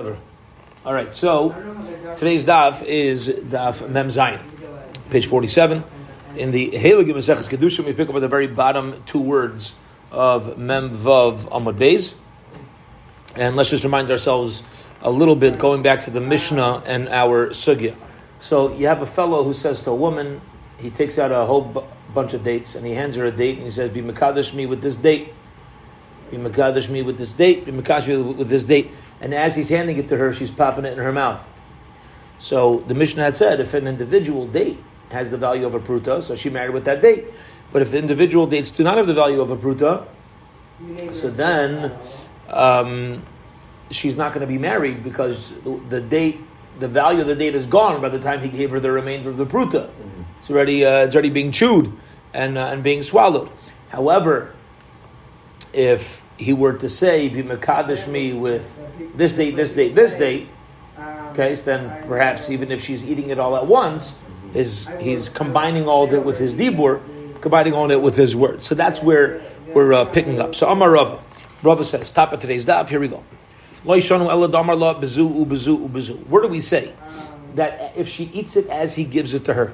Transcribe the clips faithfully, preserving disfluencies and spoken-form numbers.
All right, so today's daf is daf Mem Zayin, page forty-seven. In the He'elag of Maseches Kedushin, we pick up at the very bottom two words of Mem Vav Amad Be'ez. And let's just remind ourselves a little bit, going back to the Mishnah and our Sugya. So you have a fellow who says to a woman, he takes out a whole b- bunch of dates, and he hands her a date, and he says, "Be mekadosh me with this date. Be mekadosh me with this date. Be mekadosh me with this date." And as he's handing it to her, she's popping it in her mouth. So the Mishnah had said, if an individual date has the value of a pruta, so she married with that date. But if the individual dates do not have the value of a pruta, so then um, she's not going to be married, because the date, the value of the date is gone by the time he gave her the remainder of the pruta. Mm-hmm. It's already uh, it's already being chewed and uh, and being swallowed. However, if he were to say, "Be mekadesh me with this date, this date, this date," okay, so then perhaps even if she's eating it all at once, is he's combining all of it with his dibur, combining all of it with his words. So that's where we're uh, picking up. So Omar Rabba, Rabba says, top of today's daf, here we go. Where do we say that if she eats it as he gives it to her,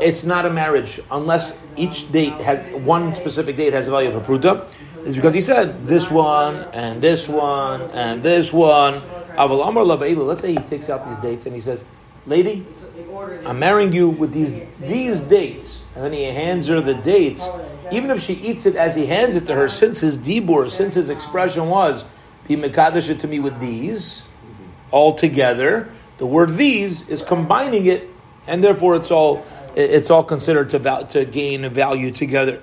it's not a marriage, unless each date has, one specific date has the value of a pruta? It's because he said this one and this one and this one. Aval Omar la be'eilu. Let's say he takes out these dates and he says, "Lady, I'm marrying you with these these dates," and then he hands her the dates. Even if she eats it as he hands it to her, since his dibur, since his expression was, "Be mekadesh it to me with these," all together, the word "these" is combining it, and therefore it's all it's all considered to val- to gain value together.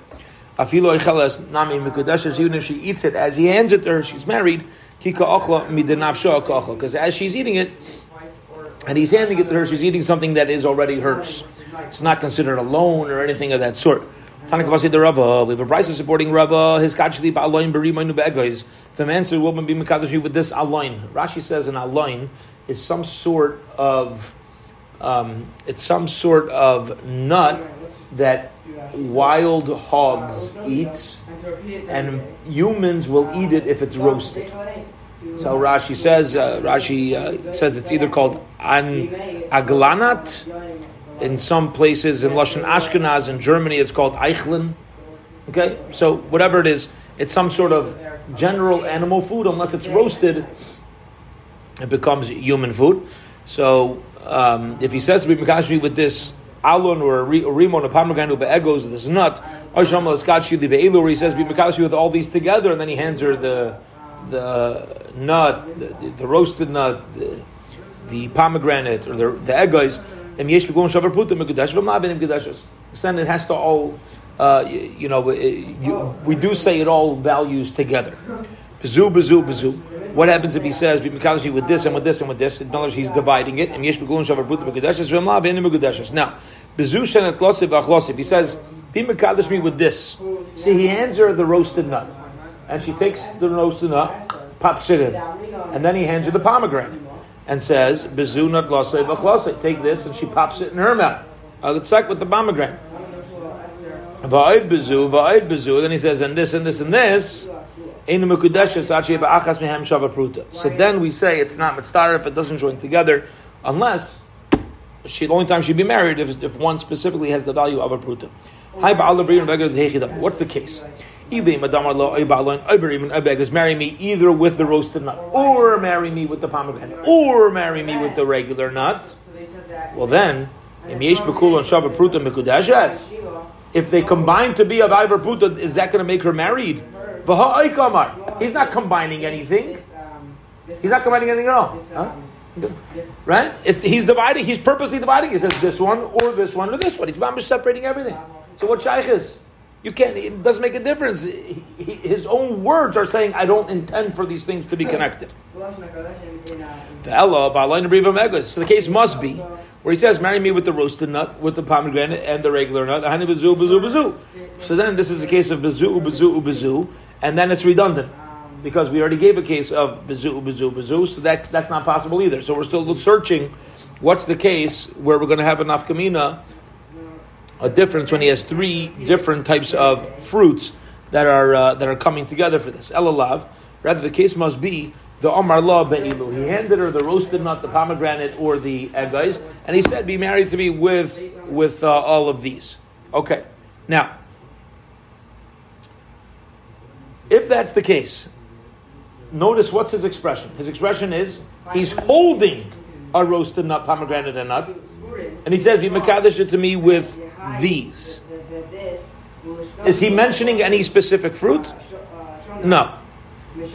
Afilo ichales nami mikodashes. Even if she eats it as he hands it to her, she's married. Kika ochla mide nafsho ochla, because as she's eating it and he's handing it to her, she's eating something that is already hers. It's not considered a loan or anything of that sort. Tanakavasi the rabba. We have a brisa supporting rabba. His kachli ba aloyin berimaynu be'egois. The man said, "Woman, be mekadosh with this aloyin." Rashi says an aloyin is some sort of Um, it's some sort of nut that wild hogs eat, and humans will eat it if it's roasted. So Rashi says, uh, Rashi uh, says it's either called an aglanat in some places, in Lashon Ashkenaz in Germany it's called eichlin. Okay, so whatever it is, it's some sort of general animal food. Unless it's roasted, it becomes human food. So um, if he says to be mekadesh with this alon or a rimon, a pomegranate, be'egos, this nut, or he says be mekadesh with all these together, and then he hands her the the nut, the, the roasted nut, the, the pomegranate, or the, the egos, then it has to all, uh, you, you know, you, we do say it all values together. Bizu, bizu, bizu. What happens if he says, "Be mekadesh with this and with this and with this"? Acknowledge he's dividing it. And yesh beglun shavar pruta mekadesh v'emla be'einu mekadesh. Now, bizu shenet losib vachlosib. He says, "Be mekadesh me with this." See, he hands her the roasted nut, and she takes the roasted nut, pops it in, and then he hands her the pomegranate and says, "Bizu nut losib vachlosib." Take this, and she pops it in her mouth. It's like with the pomegranate. V'ayid bizu, v'ayid bizu. Then he says, "And this and this and this." So then we say it's not mitzvah if it doesn't join together, unless she, the only time she'd be married if, if one specifically has the value of a pruta. What's the case? Marry me either with the roasted nut, or marry me with the pomegranate, or marry me with the regular nut. Well then, if they combine to be a value of pruta, is that going to make her married? He's not combining anything. He's not combining anything at all. Huh? Right? It's, he's dividing. He's purposely dividing. He says this one or this one or this one. He's separating everything. So what shaykh is? You can't. It doesn't make a difference. He, he, his own words are saying, "I don't intend for these things to be connected." So the case must be where he says, "Marry me with the roasted nut, with the pomegranate, and the regular nut." So then this is a case of bizu, bizu, bizu. And then it's redundant, because we already gave a case of bizu, bizu, bizu, so that that's not possible either. So we're still searching what's the case where we're going to have a nafkamina, a difference when he has three different types of fruits that are uh, that are coming together for this. Ella lav. Rather, the case must be the Omar la be'eilu. He handed her the roasted nut, the pomegranate, or the eggs, and he said, "Be married to me with with uh, all of these." Okay. Now, if that's the case, notice what's his expression. His expression is he's holding a roasted nut, pomegranate, and nut, and he says, "Be mekadesh to me with these." Is he mentioning any specific fruit? No.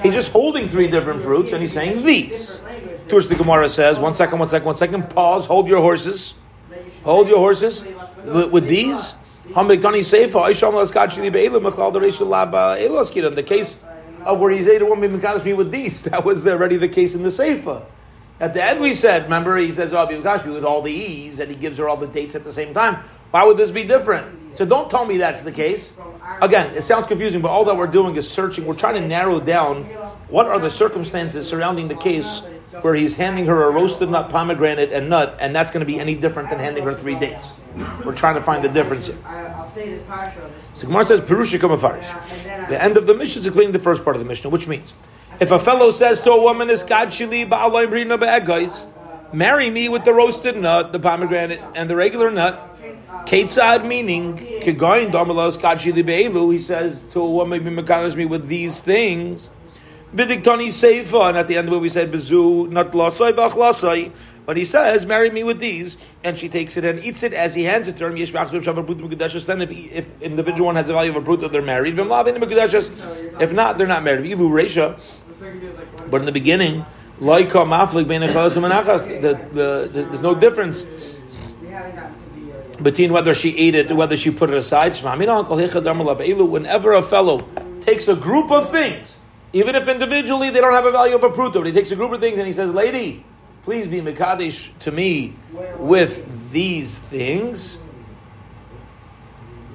He's just holding three different fruits, and he's saying these. To which the Gemara says, one second, one second, one second, pause, hold your horses. Hold your horses with, with these. In the case of where he said, "It won't be mekadesh me with these," that was already the case in the Seifa. At the end we said, remember, he says, "Oh, be mekadesh me with all the e's," and he gives her all the dates at the same time. Why would this be different? So don't tell me that's the case. Again, it sounds confusing, but all that we're doing is searching. We're trying to narrow down what are the circumstances surrounding the case where he's handing her a roasted nut, pomegranate, and nut, and that's going to be any different than handing her three dates. We're trying to find the difference here. So Gemara says, Perushikam Afarish. The end of the Mishnah is explaining the first part of the Mishnah, which means, if a fellow says to a woman, "Marry me with the roasted nut, the pomegranate, and the regular nut," Ketzad meaning, he says to a woman, "Be mekadesh me with these things." Bidiktani seifa, and at the end of it we said, Bizu not losib vachlosib, but he says, "Marry me with these," and she takes it and eats it as he hands it to her. Then if if individual one has the value of a pruta, they're married. If not, they're not married. Ilu reisha, but in the beginning, the, the, the, there's no difference between whether she ate it or whether she put it aside. Whenever a fellow takes a group of things, even if individually they don't have a value of a pruta, but he takes a group of things and he says, "Lady, please be mekadesh to me with these things,"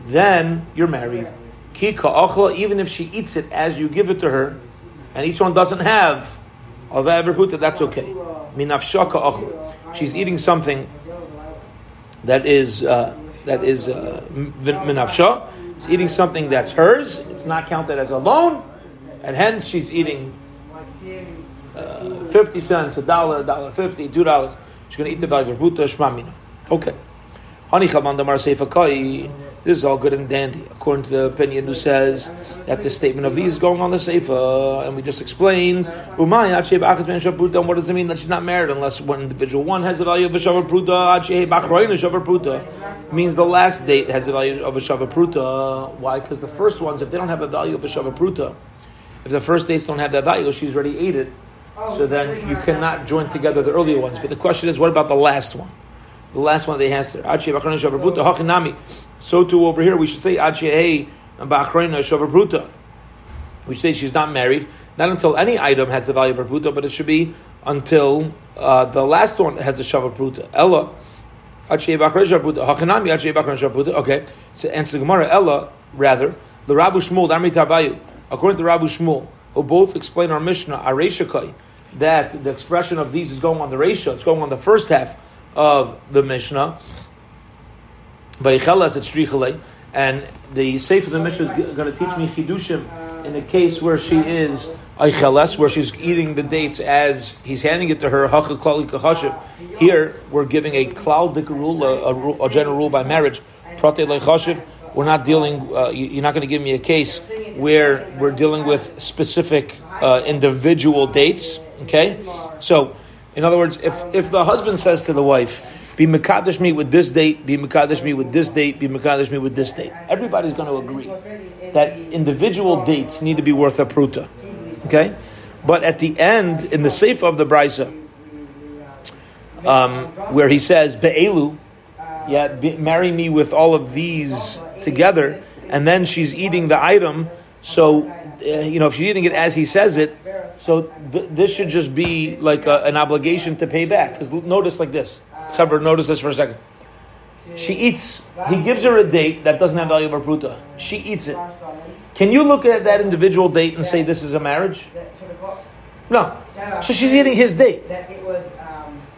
then you're married. Kika ochla, even if she eats it as you give it to her, and each one doesn't have a value of a pruta, that's okay. Min nafsho ka ochla, she's eating something That is uh, that is minafsha. Uh, it's eating something that's hers. It's not counted as a loan, and hence she's eating uh, fifty cents, a dollar, a dollar fifty, two dollars. She's going to eat the value of pruta shmamina. Okay, honey chabandamar seifakoi. This is all good and dandy, according to the opinion who says that the statement of these is going on the seifa, and we just explained. What does it mean that she's not married unless one individual one has the value of a shavar pruta? Means the last date has the value of a shavar pruta. Why? Because the first ones, if they don't have a value of a shavar pruta, if the first dates don't have that value, she's already ate it. So then you cannot join together the earlier ones. But the question is, what about the last one? The last one they answered. So too over here, we should say, we should say she's not married, not until any item has the value of her pruta, but it should be until uh, the last one has the shavar pruta. Ella, okay, so answer the Gemara, Ella, rather, the Rabbi Shmuel, according to the Rabbi Shmuel, who both explain our Mishnah, that the expression of these is going on the ratio, it's going on the first half of the Mishnah, and the Sefer of the Mishnah is going to teach me chidushim in the case where she is ichales, where she's eating the dates as he's handing it to her. Here we're giving a cloudic rule, a, a, a general rule by marriage. We're not dealing. Uh, you're not going to give me a case where we're dealing with specific uh, individual dates. Okay, so. In other words, if, if the husband says to the wife, "Be mekadesh me with this date, be mekadesh me with this date, be mekadesh me with this date," everybody's going to agree that individual dates need to be worth a pruta. Okay? But at the end, in the seif of the brisa, um, where he says, "Be'eilu," yeah, be, marry me with all of these together, and then she's eating the item, so, uh, you know, if she's eating it as he says it, so th- this should just be like a, an obligation to pay back. Because notice like this. However, notice this for a second. She eats. He gives her a date that doesn't have value of her pruta. She eats it. Can you look at that individual date and say this is a marriage? No. So she's eating his date.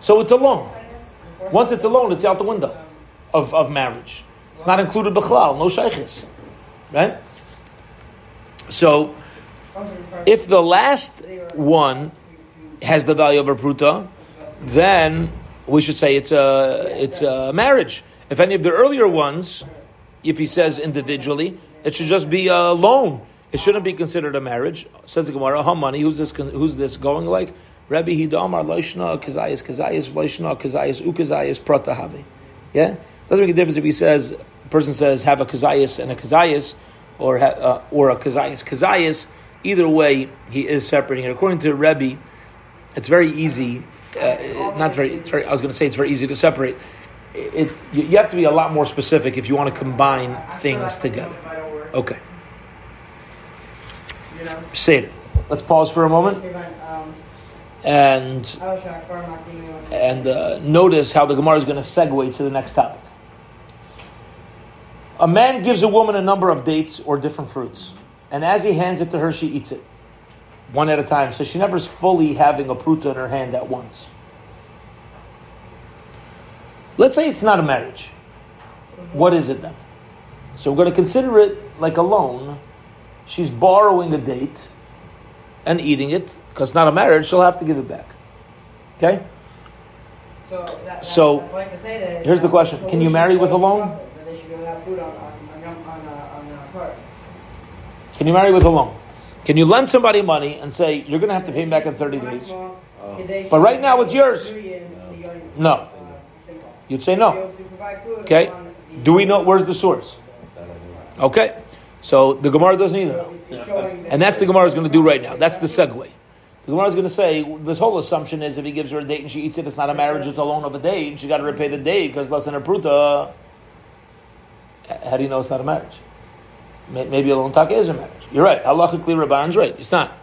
So it's a loan. Once it's a loan, it's out the window of, of marriage. It's not included b'chlal, no sheiches. Right? So, if the last one has the value of a pruta, then we should say it's a it's a marriage. If any of the earlier ones, if he says individually, it should just be a loan. It shouldn't be considered a marriage. Says the Gemara, how money? Who's this? Who's this going like? Rabbi Hidamar Loishna Kazayas Kazayas Loishna Kazayas Ukazayas Pratahave. Yeah, doesn't make a difference if he says a person says have a Kazayas and a Kazayas, or ha, uh, or a Kazayas Kazayas. Either way, he is separating it. According to Rabbi, it's very easy. Uh, not very. It's very I was going to say it's very easy to separate. It, it you, you have to be a lot more specific if you want to combine things together. Okay. Say it. Let's pause for a moment. And and uh, notice how the Gemara is going to segue to the next topic. A man gives a woman a number of dates or different fruits, and as he hands it to her, she eats it, one at a time. So she never is fully having a pruta in her hand at once. Let's say it's not a marriage. What is it then? So we're going to consider it like a loan. She's borrowing a date and eating it, because it's not a marriage, she'll have to give it back. Okay? So, that, that, so that's like to say that here's the question. Can you marry with a loan? Can you marry with a loan? Can you lend somebody money and say, you're going to have to pay him back in thirty days? Oh. But right now it's yours. No. You'd say no. Okay? Do we know where's the source? Okay. So the Gemara doesn't either. And that's the Gemara is going to do right now. That's the segue. The Gemara is going to say, this whole assumption is if he gives her a date and she eats it, it's not a marriage, it's a loan of a date, and she's got to repay the date because less than a pruta. How do you know it's not a marriage? Maybe a loan taka is a marriage. You're right. Halachically, Rabban's right. It's not.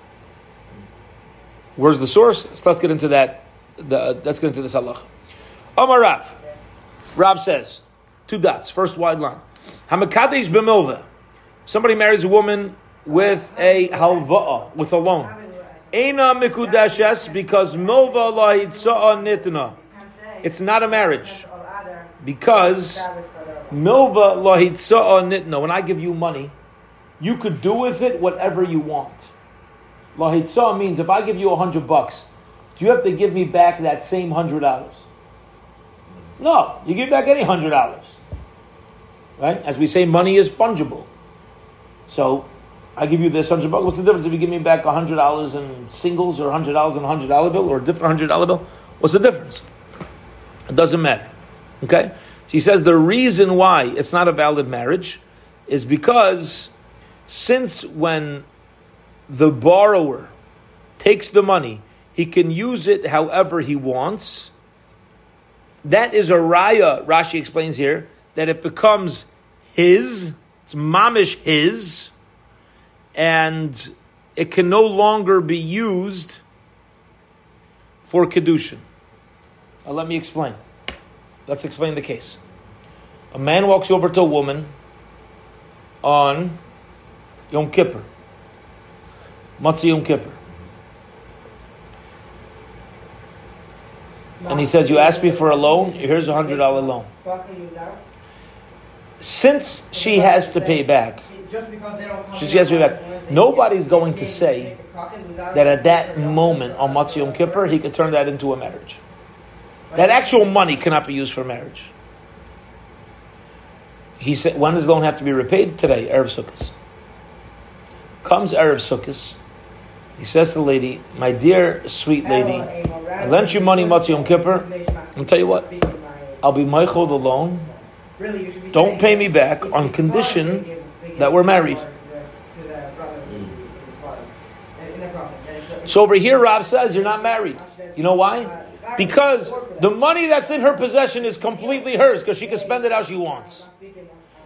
Where's the source? So let's get into that. The, let's get into this halacha. Omar Rav. Rav says, two dots, first wide line. Hamakadesh b'milveh. Somebody marries a woman with a halva'a, with a loan. Eina mikodashes, because milva lahitza'a nitna. It's not a marriage. Because milva lahitza'a nitna. When I give you money, you could do with it whatever you want. Lahitza'a means if I give you a hundred bucks, do you have to give me back that same hundred dollars? No, you give back any hundred dollars. Right? As we say, money is fungible. So, I give you this hundred bucks. What's the difference if you give me back a hundred dollars in singles, or a hundred dollars in a hundred dollar bill, or a different hundred dollar bill? What's the difference? It doesn't matter. Okay. She says the reason why it's not a valid marriage is because since when the borrower takes the money, he can use it however he wants. That is a raya. Rashi explains here that it becomes his. It's mamish his, and it can no longer be used for kedushin. Now let me explain. Let's explain the case. A man walks over to a woman on Yom Kippur, Matzah Yom Kippur, and he says, "You asked me for a loan. Here's a hundred dollar loan." Since she has to pay back, she has to pay back, nobody's going to say that at that moment on Matzah Yom Kippur, he could turn that into a marriage. That actual money cannot be used for marriage. He said, when does the loan have to be repaid? Today, Erev Sukkos. Comes Erev Sukkos, he says to the lady, my dear, sweet lady, I lent you money Matzah Yom Kippur, I'll tell you what, I'll be Michael the loan. Really, you should be Don't pay me back on condition they give, they give that we're married. To the, to the brothers, mm. So over here, Rav says you're not married. You know why? Because the money that's in her possession is completely hers, because she can spend it how she wants.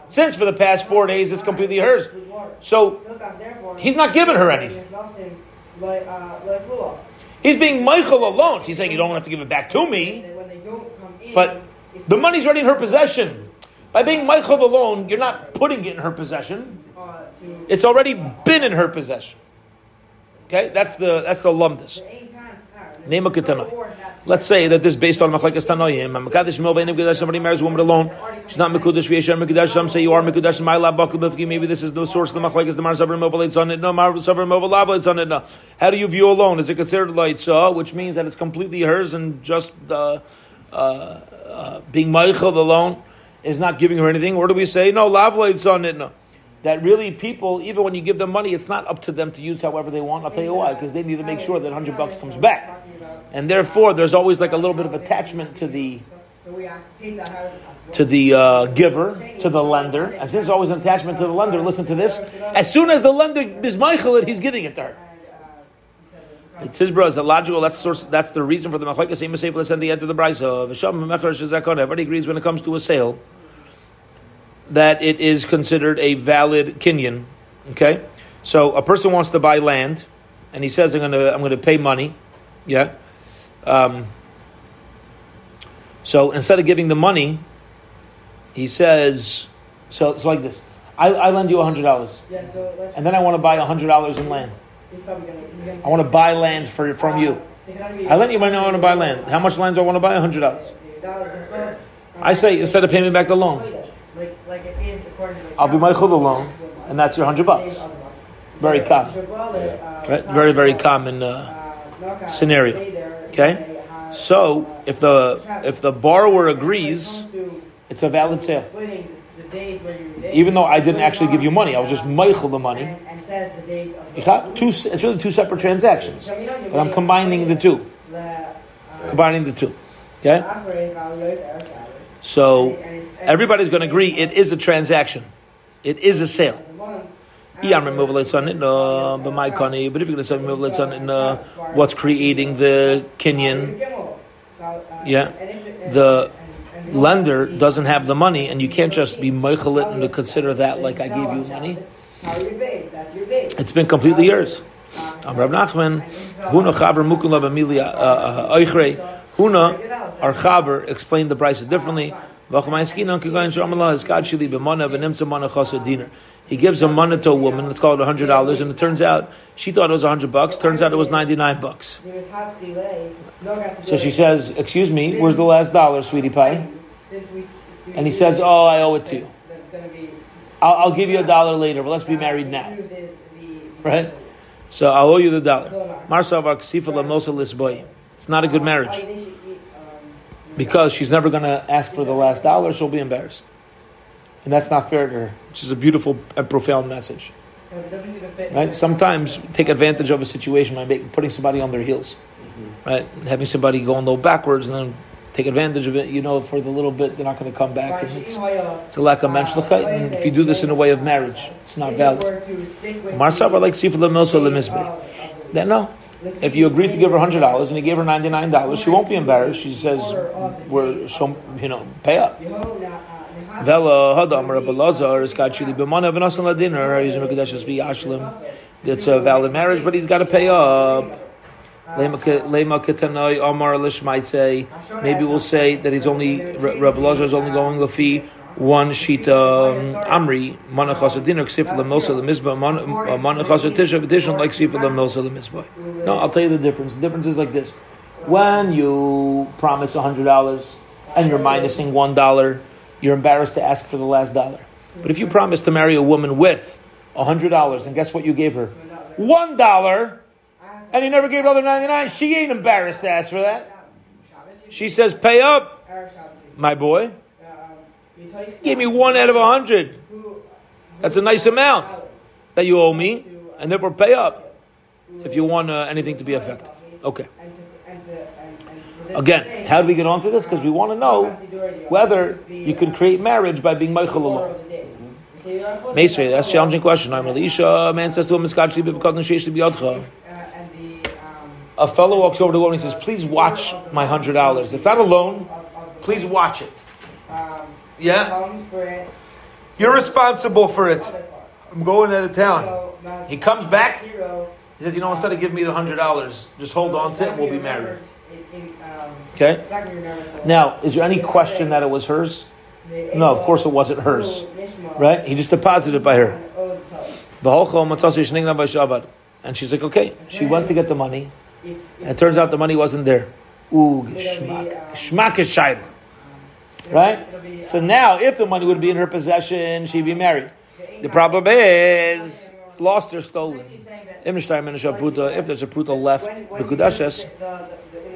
Since for the past four days, it's completely hers. So he's not giving her anything. He's being Michael alone. He's saying you don't have to give it back to me. But the money's already in her possession. By being Michael the loan, you're not putting it in her possession. It's already been in her possession. Okay, that's the that's the lumdus. Name a Ketanoi. Let's say that this is based on Machlekes Tanoim. A mekadesh mil b'nei mekadesh. Somebody marries a woman alone. She's not mikudash v'yeshar mikudash. Some say you are mikudash. My lab bakul b'fki. Maybe this is the source of the Machlekes. The mar savrim movel it's on it. No mar savrim movel lab it's on it. No. How do you view alone? Is it considered laitza, which means that it's completely hers and just uh, uh, uh, being meichel alone is not giving her anything? Or do we say no lab it's on it? No. That really people, even when you give them money, it's not up to them to use however they want. I'll tell you why, because they need to make sure that one hundred bucks comes back. And therefore, there's always like a little bit of attachment to the to the uh, giver, to the lender. And since there's always an attachment to the lender, listen to this. As soon as the lender is Michael, he's giving it to her. The Tizbra is illogical. That's the source. That's the reason for the Machlekes. Same as safe. Let's send the end to the price of everybody agrees when it comes to a sale that it is considered a valid kinyan. Okay, so a person wants to buy land, and he says, "I'm going to, I'm going to pay money." Yeah. Um, so instead of giving the money, he says, "So it's like this: I, I lend you a hundred dollars, yeah, so and then I want to buy a hundred dollars in land. Gonna, gonna I want to buy land for from you. I lend you money. I want to buy land. How much land do I want to buy? A hundred dollars. I say instead of paying me back the loan." Like, like it is according to I'll be my chul alone, and that's your hundred bucks. Very common, right? Very, very common uh, scenario. Okay, so if the if the borrower agrees, it's a valid sale. Even though I didn't actually give you money, I was just meichel the money. Two, it's really two separate transactions, but I'm combining the two. Combining the two. Okay. So everybody's going to agree it is a transaction. It is a sale. But if you're going to say what's creating the kinyan, yeah, the lender doesn't have the money, and you can't just be meichelit and to consider that like I gave you money. It's been completely yours. Rab Nachman, Huna Chaver Mukula B'Milia Oichrei, Huna our Chaber explained the price differently. He gives a money to a woman, let's call it one hundred dollars, and it turns out she thought it was one hundred bucks, turns out it was ninety-nine bucks. So she says, excuse me, where's the last dollar, sweetie pie? And he says, oh, I owe it to you. I'll, I'll give you a dollar later, but let's be married now. Right? So I'll owe you the dollar. It's not a good marriage. Because she's never going to ask for the last dollar, she'll be embarrassed. And that's not fair to her, which is a beautiful and profound message. Right? Sometimes take advantage of a situation by making, putting somebody on their heels. Mm-hmm. Right? And having somebody go on low backwards and then take advantage of it, you know, for the little bit, they're not going to come back. And it's, it's a lack of menschlichkeit. And if you do this in a way of marriage, it's not valid. Marsaba like Sifla Milsa Lemisbe. Then no. If you agreed to give her one hundred dollars and you gave her ninety-nine dollars, she won't be embarrassed. She says, "We're so, you know, pay up." It's a valid marriage, but he's got to pay up. Maybe we'll say that he's only Rabbi Lazar is only going lafi one shita amri manachas dinner ksif lemilsa lemizba manachas tisha v'tishan like ksif lemilsa lemizba. No, I'll tell you the difference. The difference is like this: when you promise a hundred dollars and you're minusing one dollar, you're embarrassed to ask for the last dollar. But if you promise to marry a woman with a hundred dollars and guess what you gave her, one dollar, and you never gave her the other ninety-nine, she ain't embarrassed to ask for that. She says, "Pay up, my boy. Give me one out of a hundred. That's a nice amount that you owe me, and therefore pay up if you want uh, anything to be effective." Okay. Again, how do we get onto this? Because we want to know whether you can create marriage by being meichel alone. Meisrei, that's a challenging question. I'm Elisha. Man says to him, a fellow walks over to a woman and says, "Please watch my hundred dollars. It's not a loan. Please watch it." Yeah, you're responsible for it. I'm going out of town. He comes back. He says, "You know, instead of giving me the hundred dollars, just hold on to it, and we'll be married." Okay. Now, is there any question that it was hers? No, of course it wasn't hers. Right? He just deposited by her. And she's like, "Okay." She went to get the money. If, if it turns out the money wasn't there. Ooh, geshmak. Geshmak is shayla. Right? Be, uh, so now, if the money would be in her possession, she'd be married. The problem is, it's lost or stolen. If there's a pruta left, mikodashes,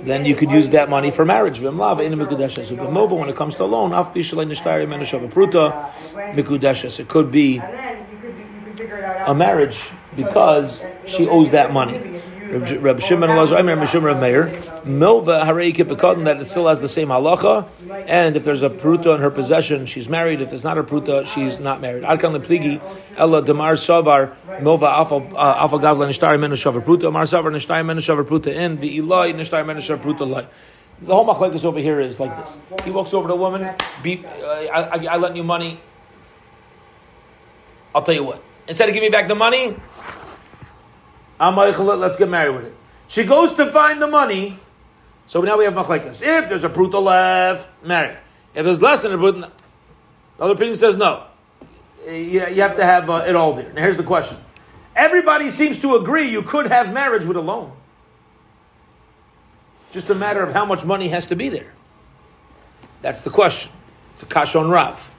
then you could use that money for marriage. V'mlav in mikodashes. But no, when it comes to a loan, af bishalei nishtari menishav pruta mikodashes. It could be a marriage because she owes that money. Rabbi Shimon Elazar, I remember Shimon Meir, Milva Hareikit B'Kodin, that it still has the same halacha, and if there's a pruta in her possession, she's married. If it's not a pruta, she's not married. Adkan Lepligi, Ella Damar Savar, Milva Afal Gavla Nishtari Menu Shavar Pruta, Mar Savar Nishtari Menu Shavar Pruta in, V'ilai Nishtari Menu Shavar Pruta Lai. The whole machlekes over here is like this. He walks over to a woman, be, uh, I, I, I lent you money, I'll tell you what. Instead of giving me back the money, I'm let's get married with it. She goes to find the money. So now we have machlekes. If there's a pruta left, marry. If there's less than a pruta, no. The other opinion says no. You have to have it all there. Now here's the question. Everybody seems to agree you could have marriage with a loan. Just a matter of how much money has to be there. That's the question. It's a kashon rav.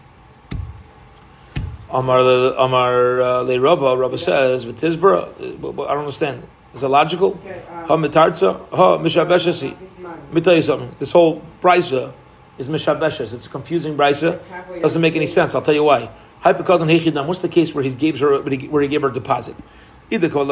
Omar Omar Le Rava, Rava says, with Tizbra, I don't understand. Is it logical? Ha mitarza, ha mishabeshasi. Let me tell you something. This whole brisa is mishabeshes. It's a confusing brisa. Doesn't make any sense. I'll tell you why. What's the case where he gave her where he gave her a deposit? If she took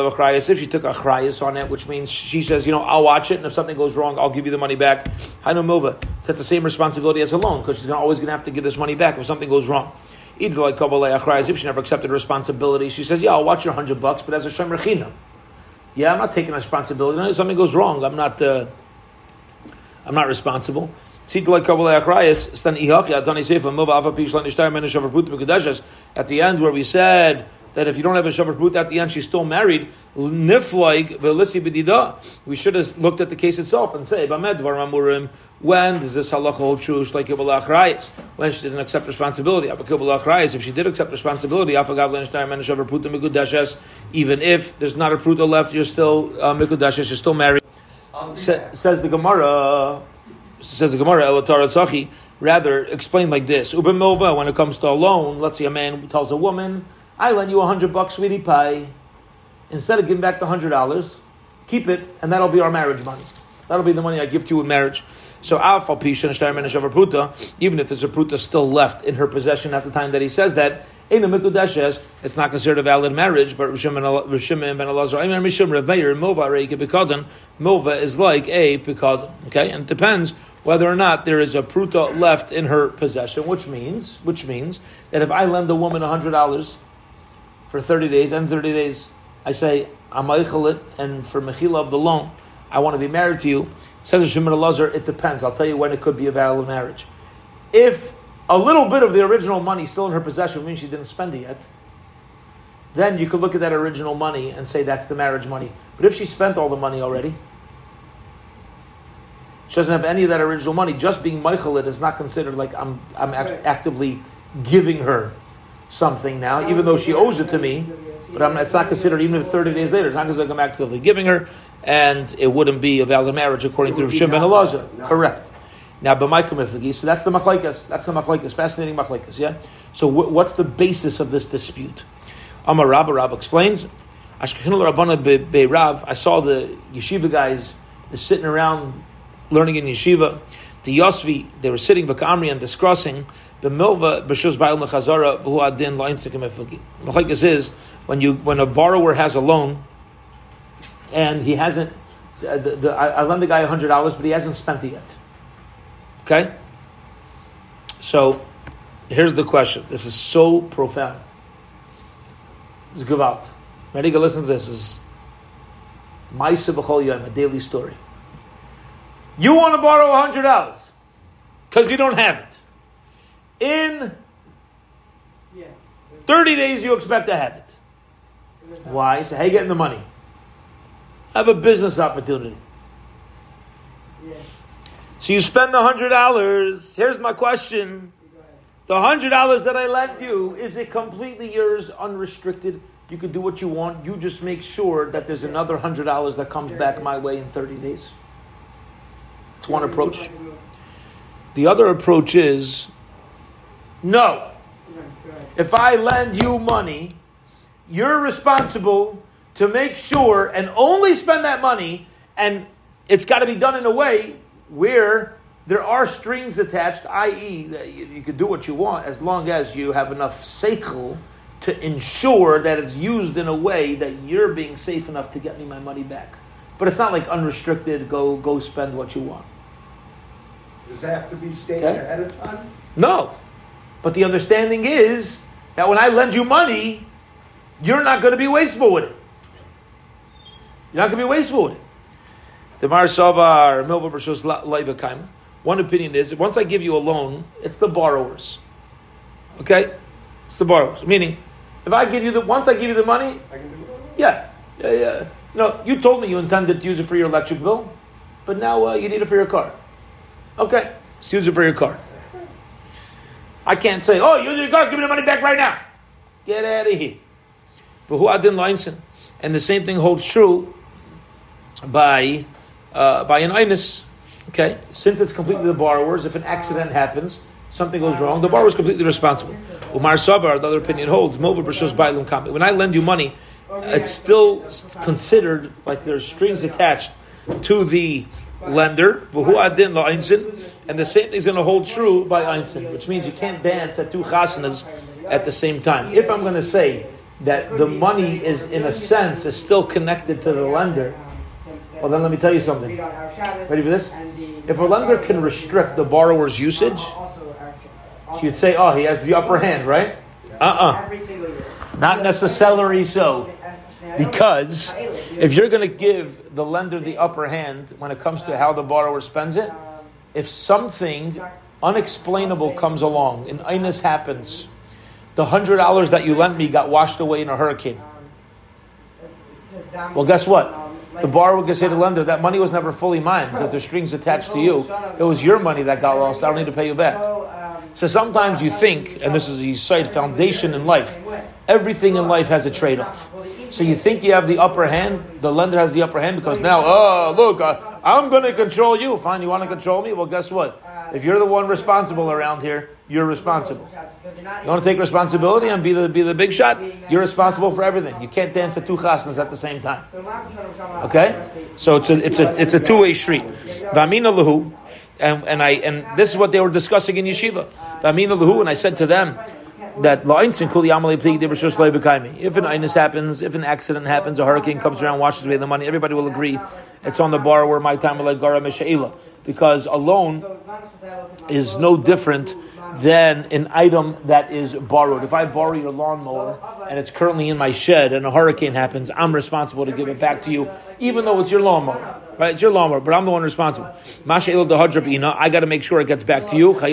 a achrayas on it, which means she says, you know, I'll watch it, and if something goes wrong, I'll give you the money back. Hainu milva. So that's the same responsibility as a loan, because she's always going to have to give this money back if something goes wrong. If she never accepted responsibility, she says, yeah, I'll watch your hundred bucks, but as a Shem Rechinam. Yeah, I'm not taking responsibility. If something goes wrong, I'm not uh, I'm not responsible. At the end where we said that if you don't have a Shavar Pruta at the end, she's still married, we should have looked at the case itself and say, when does this halacha hold true? When she didn't accept responsibility. If she did accept responsibility, even if there's not a pruta left, you're still uh, mikodashes, you're still married. Sa- says the Gemara, says the Gemara, rather explain like this. When it comes to a loan, let's see, a man tells a woman, I lend you a hundred bucks, sweetie pie. Instead of giving back the hundred dollars, keep it, and that'll be our marriage money. That'll be the money I give to you in marriage. So, even if there's a pruta still left in her possession at the time that he says that, it's not considered a valid marriage, but Mova is like a pikadon. Okay? And it depends whether or not there is a pruta left in her possession, which means which means that if I lend a woman one hundred dollars for thirty days, and thirty days, I say, I'm eichel, and for mechila of the loan, I want to be married to you. Says Shimon Elazar, it depends. I'll tell you when it could be a valid marriage. If a little bit of the original money still in her possession means she didn't spend it yet, then you could look at that original money and say that's the marriage money. But if she spent all the money already, she doesn't have any of that original money, just being meichelit is not considered like I'm I'm act- actively giving her something now, even though she owes it to me. But I'm, it's not considered, even if thirty days later, it's not considered I'm actively giving her, and it wouldn't be a valid marriage according to Shimon ben Elazar. No. Correct. Now, but my commitment, so that's the machlekes. That's the machlekes. Fascinating machlekes. Yeah. So, w- what's the basis of this dispute? Amar Rabba Rabba explains. Ashkenel Rabbana BeRav. I saw the yeshiva guys sitting around learning in yeshiva. The Yosvi, they were sitting v'kamri and discussing. The milva b'shus ba'il mechazara v'hu adin la'insikim eflugi. Machlekes is when you when a borrower has a loan. And he hasn't, the, the, I lend the guy one hundred dollars, but he hasn't spent it yet. Okay? So, here's the question. This is so profound. Let's give out. Ready? Go listen to this. This is Ma'aseh B'chol Yom, a daily story. You want to borrow one hundred dollars because you don't have it. In thirty days, you expect to have it. Why? So, how are you getting the money? I have a business opportunity. Yeah. So you spend the hundred dollars. Here's my question: the hundred dollars that I lent you, is it completely yours, unrestricted? You can do what you want. You just make sure that there's another one hundred dollars that comes back my way in thirty days. It's one approach. The other approach is, no. If I lend you money, you're responsible to make sure and only spend that money, and it's got to be done in a way where there are strings attached, that is you can do what you want as long as you have enough seichel to ensure that it's used in a way that you're being safe enough to get me my money back. But it's not like unrestricted, go go spend what you want. Does that have to be stated okay. ahead of time? No. But the understanding is that when I lend you money, you're not going to be wasteful with it. You're not going to be wasteful with it. One opinion is, once I give you a loan, it's the borrowers. Okay? It's the borrowers. Meaning, if I give you the, once I give you the money, I can do it. Yeah, yeah, yeah. You know, you told me you intended to use it for your electric bill, but now uh, you need it for your car. Okay, let's use it for your car. I can't say, oh, use your car, give me the money back right now. Get out of here. And the same thing holds true by uh, by an inus. Okay, since it's completely the borrowers, if an accident happens, something goes wrong, the borrower is completely responsible. Umar Sabar, the other opinion holds, when I lend you money, it's still considered like there's strings attached to the lender, and the same thing is going to hold true by Einstein, which means you can't dance at two chasanas at the same time. If I'm going to say that the money is, in a sense, is still connected to the lender, well then let me tell you something. Ready for this? If a lender can restrict the borrower's usage, so you'd say, oh, he has the upper hand, right? Uh-uh. Not necessarily so. Because if you're going to give the lender the upper hand when it comes to how the borrower spends it, if something unexplainable comes along, and inus happens, the one hundred dollars that you lent me got washed away in a hurricane. Well, guess what? The borrower can say to the lender, that money was never fully mine because there's strings attached to you. It was your money that got lost. I don't need to pay you back. So sometimes you think, and this is the side foundation in life, everything in life has a trade-off. So you think you have the upper hand, the lender has the upper hand because now, oh, look, I, I'm going to control you. Fine, you want to control me? Well, guess what? If you're the one responsible around here, you're responsible. You want to take responsibility and be the be the big shot? You're responsible for everything. You can't dance at two chasnas at the same time. Okay? So it's a it's a it's a two-way street. V'amina lahu, and and I and this is what they were discussing in yeshiva. V'amina lahu, and I said to them that if an inus happens, if an accident happens, a hurricane comes around, washes away the money, everybody will agree it's on the borrower. My time will gara mesha'ila, because a loan is no different than an item that is borrowed. If I borrow your lawnmower and it's currently in my shed and a hurricane happens, I'm responsible to give it back to you, even though it's your lawnmower. Right? It's your lawnmower, but I'm the one responsible. I got to make sure it gets back to you. So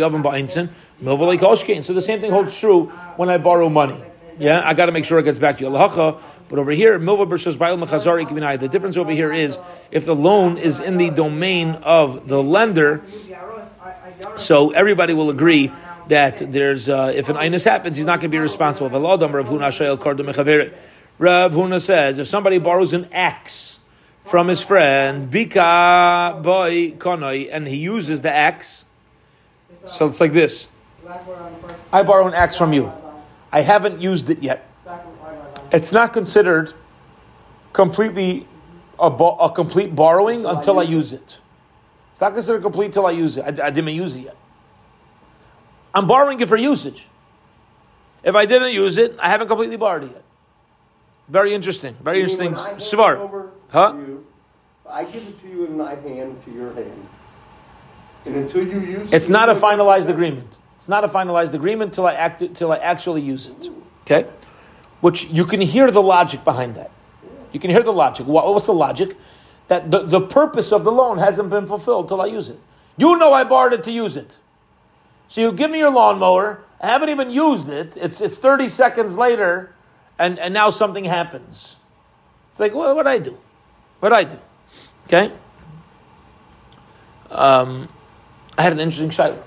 the same thing holds true when I borrow money. Yeah, I got to make sure it gets back to you. But over here, the difference over here is if the loan is in the domain of the lender, so everybody will agree that there's uh, if an inus happens, he's not going to be responsible. Rav Huna says, if somebody borrows an axe from his friend, bika boy konoi, and he uses the axe, so it's like this. I borrow an axe from you. I haven't used it yet. It's not considered completely a, bo- a complete borrowing until I use it. It's not considered complete till I use it. I, I didn't use it yet. I'm borrowing it for usage. If I didn't use it, I haven't completely borrowed it yet. Very interesting. Very you interesting. Svar. Huh? You, I give it to you in my hand, to your hand. And until you use it... It's not a finalized agreement. It's not a finalized agreement till I act it, till I actually use it. Okay? Which you can hear the logic behind that. You can hear the logic. What, what's the logic? That the, the purpose of the loan hasn't been fulfilled till I use it. You know I borrowed it to use it. So you give me your lawnmower, I haven't even used it, it's it's thirty seconds later, and, and now something happens. It's like, well, what'd I do? What'd I do? Okay? Um, I had an interesting shiloh.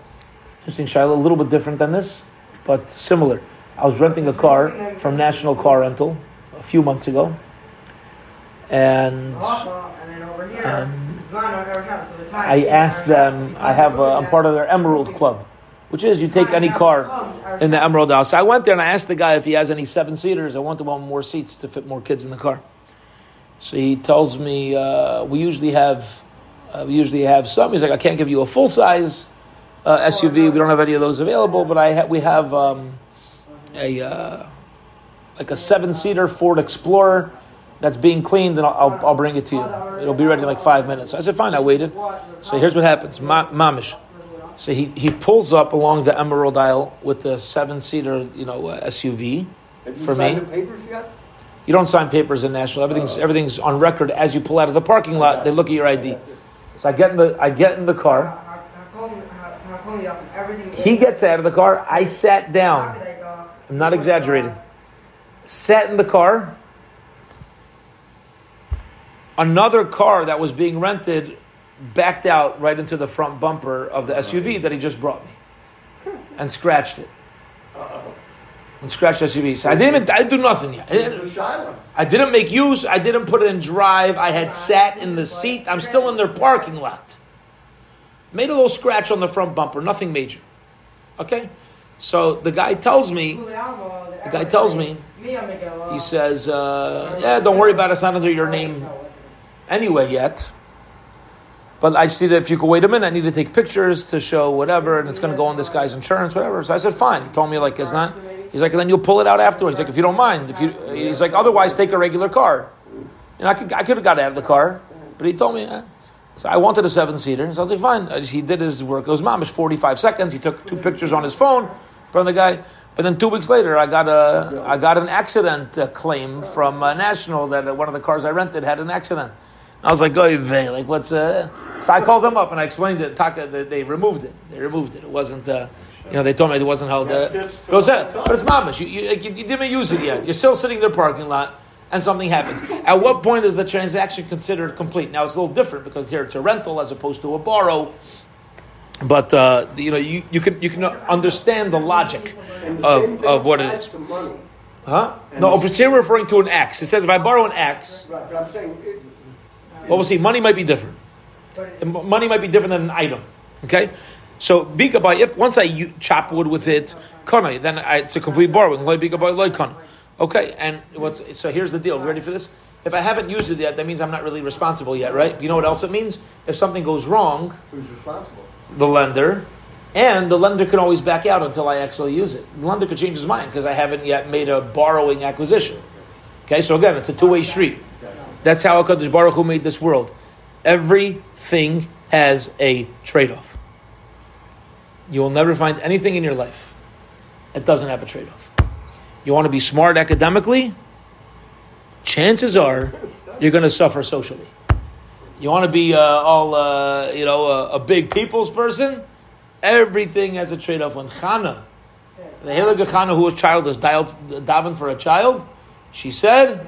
Interesting shiloh, a little bit different than this, but similar. I was renting a car from National Car Rental, a few months ago, and um, I asked them. I have. A, I'm part of their Emerald Club, which is you take any car in the Emerald House. So I went there and I asked the guy if he has any seven seaters. I want to want more seats to fit more kids in the car. So he tells me uh, we usually have uh, we usually have some. He's like, I can't give you a full size uh, S U V. We don't have any of those available, but I ha- we have um, a uh, like a seven seater Ford Explorer that's being cleaned, and I'll, I'll I'll bring it to you. It'll be ready in like five minutes. So I said, fine. I waited. So here's what happens, Ma- mamish. So he, he pulls up along the Emerald Isle with the seven seater you know uh, S U V have you for me. The papers yet? You don't sign papers in national. Everything's everything's on record. As you pull out of the parking lot, they look at your I D. So I get in the I get in the car. He gets out of the car. I sat down. I'm not exaggerating. Sat in the car. Another car that was being rented backed out right into the front bumper of the S U V that he just brought me, and scratched it. And scratch S U V. So I didn't even, I didn't do nothing yet. I didn't, I didn't make use. I didn't put it in drive. I had sat in the seat. I'm still in their parking lot. Made a little scratch on the front bumper. Nothing major. Okay? So the guy tells me, the guy tells me, he says, uh, yeah, don't worry about it. It's not under your name anyway yet. But I just need to, if you could wait a minute, I need to take pictures to show whatever, and it's going to go on this guy's insurance, whatever. So I said, fine. He told me, like, it's not... He's like, and then you'll pull it out afterwards. He's like, if you don't mind. If you, he's like, otherwise, take a regular car. You know, I could I could have got out of the car, but he told me. Eh. So I wanted a seven-seater. So I was like, fine. Just, he did his work. It was mamish, forty-five seconds. He took two pictures on his phone from the guy. But then two weeks later, I got a I got an accident uh, claim from uh, National that uh, one of the cars I rented had an accident. I was like, oy vey, like what's uh? So I called them up and I explained it. Taka, they, they removed it. They removed it. It wasn't. Uh, You know, they told me it wasn't held. Uh, it was that, but it's mamish. You, you, you, you didn't use it yet. You're still sitting in their parking lot, and something happens. At what point is the transaction considered complete? Now it's a little different because here it's a rental as opposed to a borrow. But uh, you know, you, you can you can understand the logic of of what it is. Huh? No, but here referring to an axe. It says if I borrow an axe. Right, but I'm saying. Well, we'll see. Money might be different. Money might be different than an item. Okay. So bikabai, if once I chop wood with it, kana, then I, it's a complete borrowing. Okay, and what's so here's the deal. Ready for this? If I haven't used it yet, that means I'm not really responsible yet, right? You know what else it means? If something goes wrong, who's responsible? The lender, and the lender can always back out until I actually use it. The lender could change his mind because I haven't yet made a borrowing acquisition. Okay, so again, it's a two-way street. That's how HaKadosh Baruch Hu made this world. Everything has a trade-off. You will never find anything in your life that doesn't have a trade-off. You want to be smart academically? Chances are you're going to suffer socially. You want to be uh, all, uh, you know, uh, a big people's person? Everything has a trade-off. When Chana, the He'elag of Chana, who was childless, dialed, davened for a child, she said,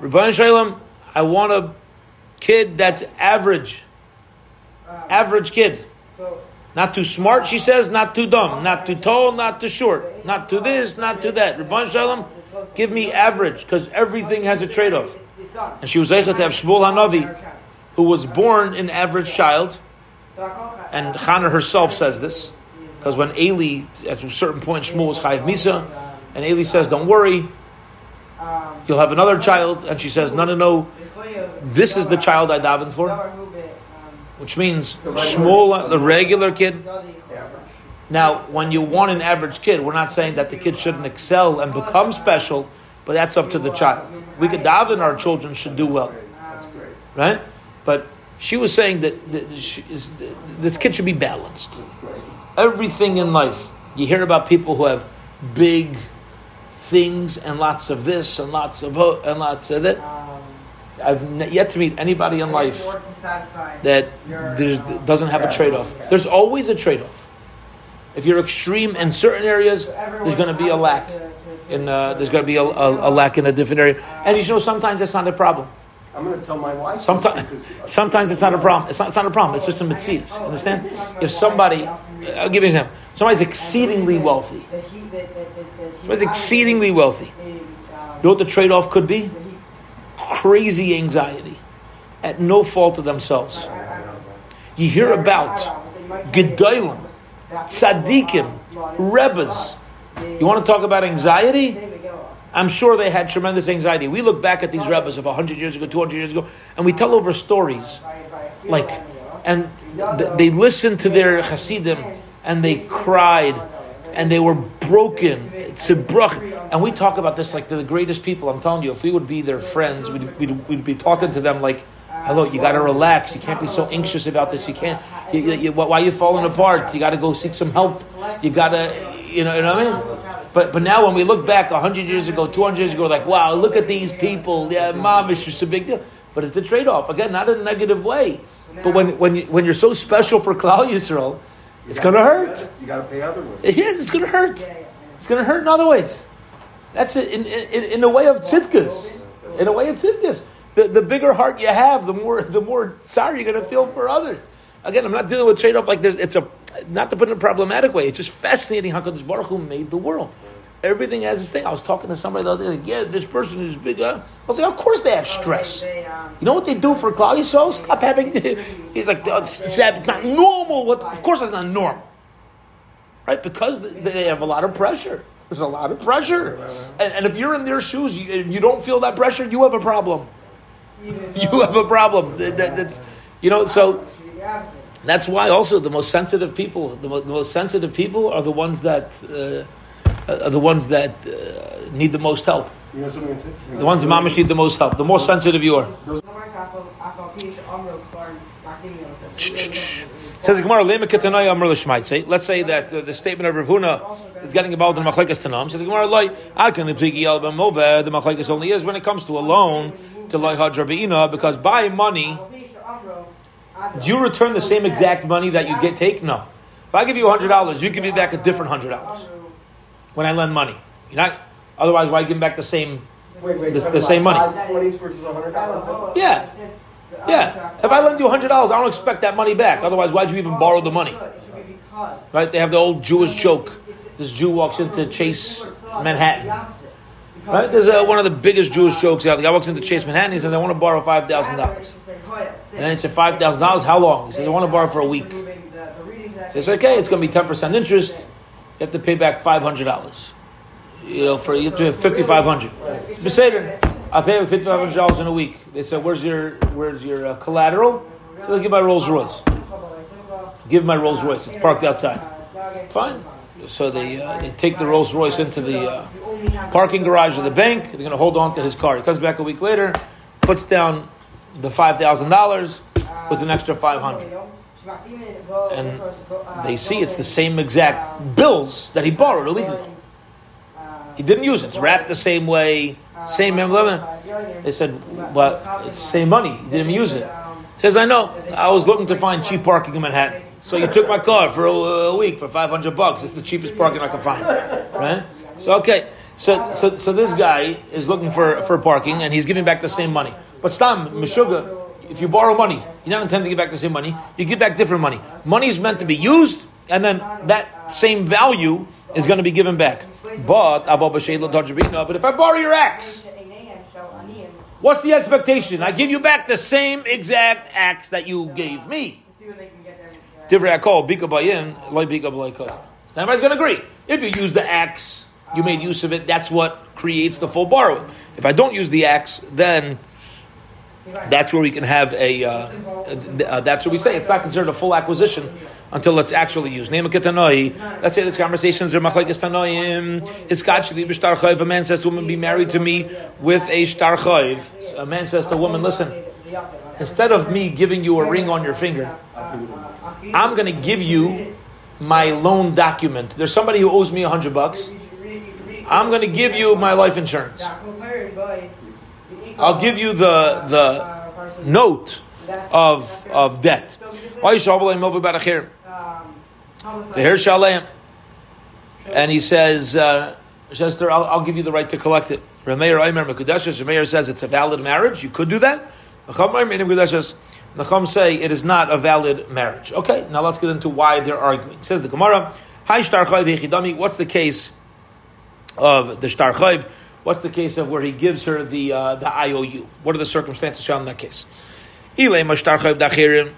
Rebbeinu Shalom, I want a kid that's average. Average kid. Not too smart, she says, not too dumb, not too tall, not too short, not too this, not too that. Rebbeinu Shalom, give me average, because everything has a trade-off. And she was able to have Shmuel Hanavi, who was born an average child, and Chana herself says this, because when Eli, at a certain point, Shmuel was Chayiv Misa, and Eli says, don't worry, you'll have another child, and she says, no, no, no, this is the child I davened for. Which means Shmuel, the regular kid. Now, when you want an average kid, we're not saying that the kid shouldn't excel and become special, but that's up to the child. We could daven, our children should do well. Right? But she was saying that, that she is, this kid should be balanced. Everything in life, you hear about people who have big things and lots of this and lots of and lots of that. I've yet to meet anybody in life that doesn't have a trade-off. There's always a trade-off. If you're extreme in certain areas, there's going to be a lack. In uh, there's going to be a, a, a lack in a different area. And you know, sometimes that's not a problem. I'm going to tell my wife. Sometimes, sometimes it's not a problem. It's not, it's not a problem. It's just a mitzvah. Understand? If somebody, I'll give you an example. Somebody's exceedingly wealthy. Somebody's exceedingly wealthy. know what the trade-off could be? Crazy anxiety at no fault of themselves. You hear about gedolim, tzaddikim, rebbes. You want to talk about anxiety? I'm sure they had tremendous anxiety. We look back at these rebbes of one hundred years ago, two hundred years ago, and we tell over stories. Like, and th- they listened to their chassidim, and they cried, and they were broken. It's a brach. And we talk about this like they're the greatest people. I'm telling you, if we would be their friends, we'd, we'd, we'd be talking to them like, hello, you got to relax. You can't be so anxious about this. You can't. You, you, why are you falling apart? You got to go seek some help. You got to, you know, you know what I mean? But but now when we look back one hundred years ago, two hundred years ago, we're like, wow, look at these people. Yeah, mom, it's just a big deal. But it's a trade-off. Again, not in a negative way. But when when, you, when you're so special for Klal Yisrael, it's going to hurt. You got to pay other ways. It is. It's going to hurt. It's going to hurt in other ways. That's it. In, in, in a way of tzidkas. In a way of tzidkas. The, the bigger heart you have, the more the more sorry you're going to feel for others. Again, I'm not dealing with trade-off like this. It's a not to put it in a problematic way. It's just fascinating how Kadosh Baruch Hu made the world. Everything has its thing. I was talking to somebody the other day. Like, yeah, this person is bigger. I was like, of course they have stress. You know what they do for Klal Yisrael? Stop having. He's like, oh, it's not normal. What? Of course it's not normal, right? Because they have a lot of pressure. There's a lot of pressure, and, and if you're in their shoes, you, you don't feel that pressure. You have a problem. You have a problem. That, that, that's, you know, so that's why also the most sensitive people, the, mo- the most sensitive people are the ones that uh, are the ones that uh, need the most help. You know something interesting? The ones that mamash need the most help. The more sensitive you are. Says Gemara, let's say that uh, the statement of Rav Huna is getting involved in machlekes tanam. Says Gemara, the machlekes only is when it comes to a loan to loyhad, because by money, do you return the same exact money that you get take? No. If I give you one hundred dollars, you give me back a different one hundred dollars when I lend money. You're not. Otherwise, why give me back the same wait, wait, the, the same money? five twenties versus one hundred dollars. Yeah. Yeah. If I lend you one hundred dollars, I don't expect that money back. Otherwise, why'd you even borrow the money? Right? They have the old Jewish joke. This Jew walks into Chase Manhattan. Right? There's a, one of the biggest Jewish jokes out. The guy walks into Chase Manhattan. He says, I want to borrow five thousand dollars. And then he said, five thousand dollars? How long? He says, I want to borrow for a week. He says, okay, it's going to be ten percent interest. You have to pay back five hundred dollars. You know, for you have five thousand five hundred dollars. Beseder, I pay five thousand five hundred dollars in a week. They said, where's your where's your uh, collateral? So they'll give my Rolls Royce. Give my Rolls Royce. It's parked outside. Fine. So they uh, they take the Rolls Royce into the uh, parking garage of the bank. They're going to hold on to his car. He comes back a week later, puts down the five thousand dollars with an extra five hundred dollars. And they see it's the same exact bills that he borrowed a week ago. He didn't use it. It's wrapped the same way, same emblem. They said, well, it's the same money. He didn't use it. He says, I know. I was looking to find cheap parking in Manhattan. So you took my car for a, a week for five hundred bucks. It's the cheapest parking I can find, right? So, okay. So, so, so this guy is looking for, for parking, and he's giving back the same money. But Stam, Meshuga, if you borrow money, you're not intending to give back the same money. You give back different money. Money is meant to be used, and then that same value is going to be given back. But, but if I borrow your axe, what's the expectation? I give you back the same exact axe that you gave me. Divrei Akol, Bika Bayin, Loi Bika B'Loi Kod. Everybody's going to agree. If you use the axe, you made use of it, that's what creates the full borrowing. If I don't use the axe, then that's where we can have a, uh, uh, that's what we say. It's not considered a full acquisition until it's actually used. Let's say this conversation is a man says to a woman, be married to me with a shtar chayv. A man says to a woman, listen, instead of me giving you a ring on your finger, I'm going to give you my loan document. There's somebody who owes me a hundred bucks. I'm going to give you my life insurance. I'll give you the the note of of debt. And he says, uh, I'll, I'll give you the right to collect it. Rameir says it's a valid marriage. You could do that. Nachum say it is not a valid marriage. Okay, now let's get into why they're arguing. Says the Gemara, what's the case of the shtar chayv What's the case of where he gives her the uh, the I O U? What are the circumstances around that case? If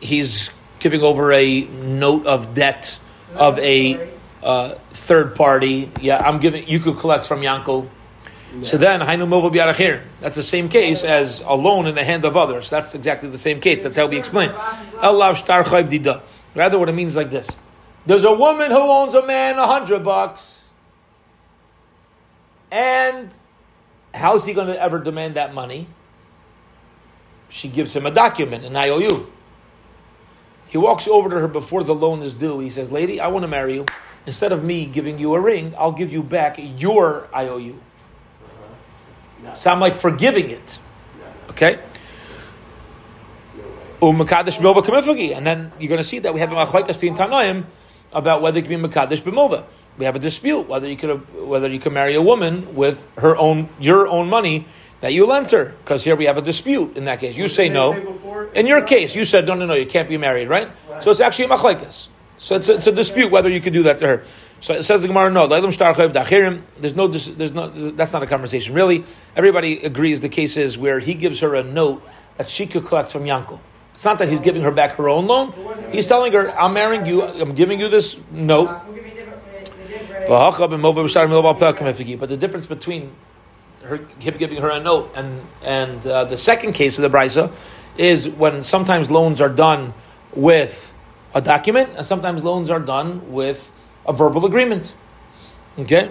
he's giving over a note of debt of a uh, third party, yeah, I'm giving. You could collect from Yankel. Yeah. So then, that's the same case as a loan in the hand of others. That's exactly the same case. That's how we explain. Rather, what it means is like this: there's a woman who owns a man a hundred bucks, and how's he going to ever demand that money? She gives him a document, an I O U. He walks over to her before the loan is due. He says, "Lady, I want to marry you. Instead of me giving you a ring, I'll give you back your I O U." So I'm like forgiving it. Okay? Um mekadesh b'mova kamifagi. And then you're going to see that we have a machlokes between Tanoim about whether it can be mekadesh b'mova. We have a dispute whether you could whether you can marry a woman with her own your own money that you lent her, because here we have a dispute in that case. You say no. In your case, you said no, no, no, you can't be married, right? So it's actually a machlokes. So it's a, it's a dispute whether you could do that to her. So it says the Gemara, no, there's no, there's no, that's not a conversation really. Everybody agrees the case is where he gives her a note that she could collect from Yankel. It's not that he's giving her back her own loan. He's telling her, I'm marrying you, I'm giving you this note. But the difference between her him giving her a note and and uh, the second case of the Brisa is when sometimes loans are done with a document, and sometimes loans are done with a verbal agreement. Okay?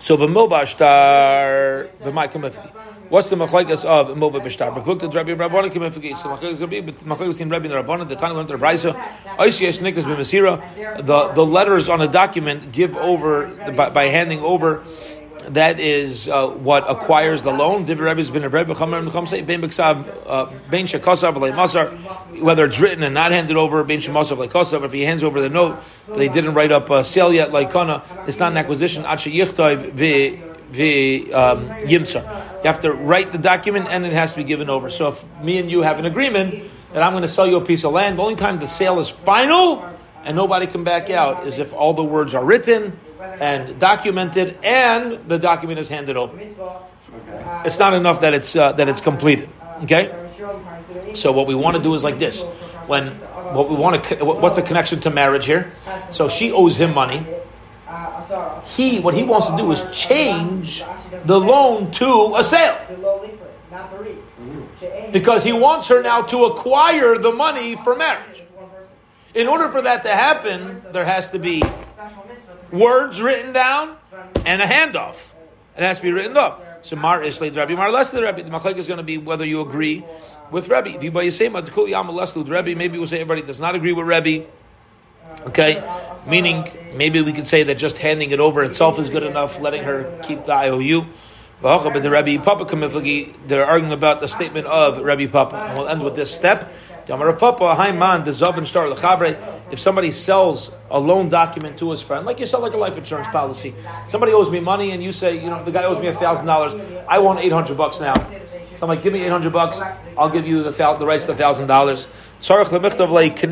So, b'mobashtar, b'mai kamifki. What's the machlokes of b'mobashtar? B'klukta d'Rabbi Rabbana kamifki. So, machlokes Rabbi, machlokes team Rabbi Rabbana, the Tana learned the Brisa, oisiyesh nikas b'mesira, the the letters on a document give over, by, by handing over, that is uh, what acquires the loan. Whether it's written and not handed over, if he hands over the note, they didn't write up a sale yet, like kana, it's not an acquisition. You have to write the document and it has to be given over. So if me and you have an agreement that I'm going to sell you a piece of land, the only time the sale is final and nobody can back out is if all the words are written and documented, and the document is handed over. Okay. It's not enough that it's uh, that it's completed. Okay. So what we want to do is like this. When what we want to what's the connection to marriage here? So she owes him money. He what he wants to do is change the loan to a sale, because he wants her now to acquire the money for marriage. In order for that to happen, there has to be words written down and a handoff. It has to be written up. So Mar Ishled Rabbi, Mar Lested Rabbi. The Machlek is going to be whether you agree with Rabbi. If you say Madkul Yama Lested Rabbi, maybe we'll say everybody does not agree with Rabbi. Okay? Meaning, maybe we could say that just handing it over itself is good enough, letting her keep the I O U. But the Rabbi Papa Kamiflagi, they're arguing about the statement of Rabbi Papa. And we'll end with this step. If somebody sells a loan document to his friend, like you sell like a life insurance policy, somebody owes me money and you say, you know, the guy owes me a thousand dollars, I want eight hundred bucks now. So I'm like, give me eight hundred bucks, I'll give you the the rights to a thousand dollars. So you need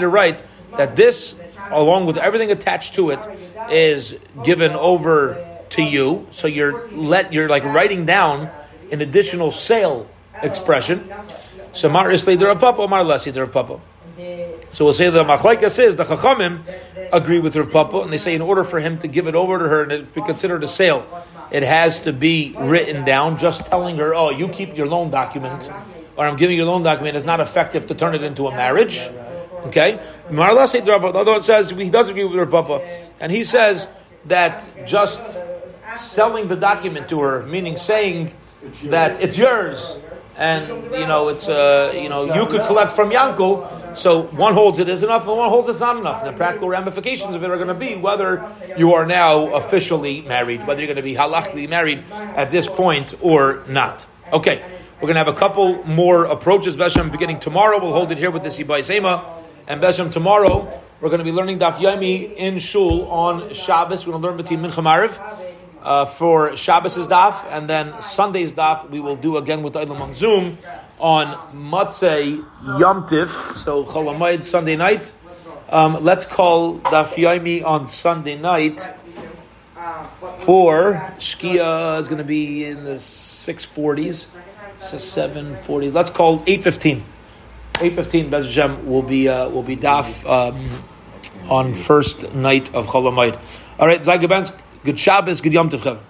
to write that this, along with everything attached to it, is given over to you. So you're let you're like writing down an additional sale expression. So Mar Isli der Rav Papa, Mar Lasi der Rav Papa. So we'll say the Machlokes says the Chachamim agree with Rav Papa, and they say in order for him to give it over to her and it be considered a sale, it has to be written down. Just telling her, oh, you keep your loan document, or I'm giving you a loan document, is not effective to turn it into a marriage. Okay? Mar Lasi der Rav Papa. The other one says he does agree with Rav Papa, and he says that just selling the document to her, meaning saying that it's yours, and you know it's uh you know you could collect from Yankel. So one holds it is enough, and one holds it's not enough. And the practical ramifications of it are going to be whether you are now officially married, whether you're going to be halachically married at this point or not. Okay, we're going to have a couple more approaches. Beshem beginning tomorrow, we'll hold it here with this Ibay Sema, and Beshem tomorrow we're going to be learning Daf Yomi in Shul on Shabbos. We're going to learn between Mincha Maariv. Uh, for Shabbos' daf, and then Sunday's daf we will do again with Eilam on Zoom on Matzei Yom Tif, so Chol HaMoed Sunday night. Um, let's call Daf Yomi on Sunday night four. Shkia is going to be in the six forties. So seven forty. Let's call eight fifteen. eight fifteen, Bez Hashem, will be, uh, will be daf um, on first night of Chol HaMoed. All right, Zay Gebensk, good Shabbos, good Yom Tov.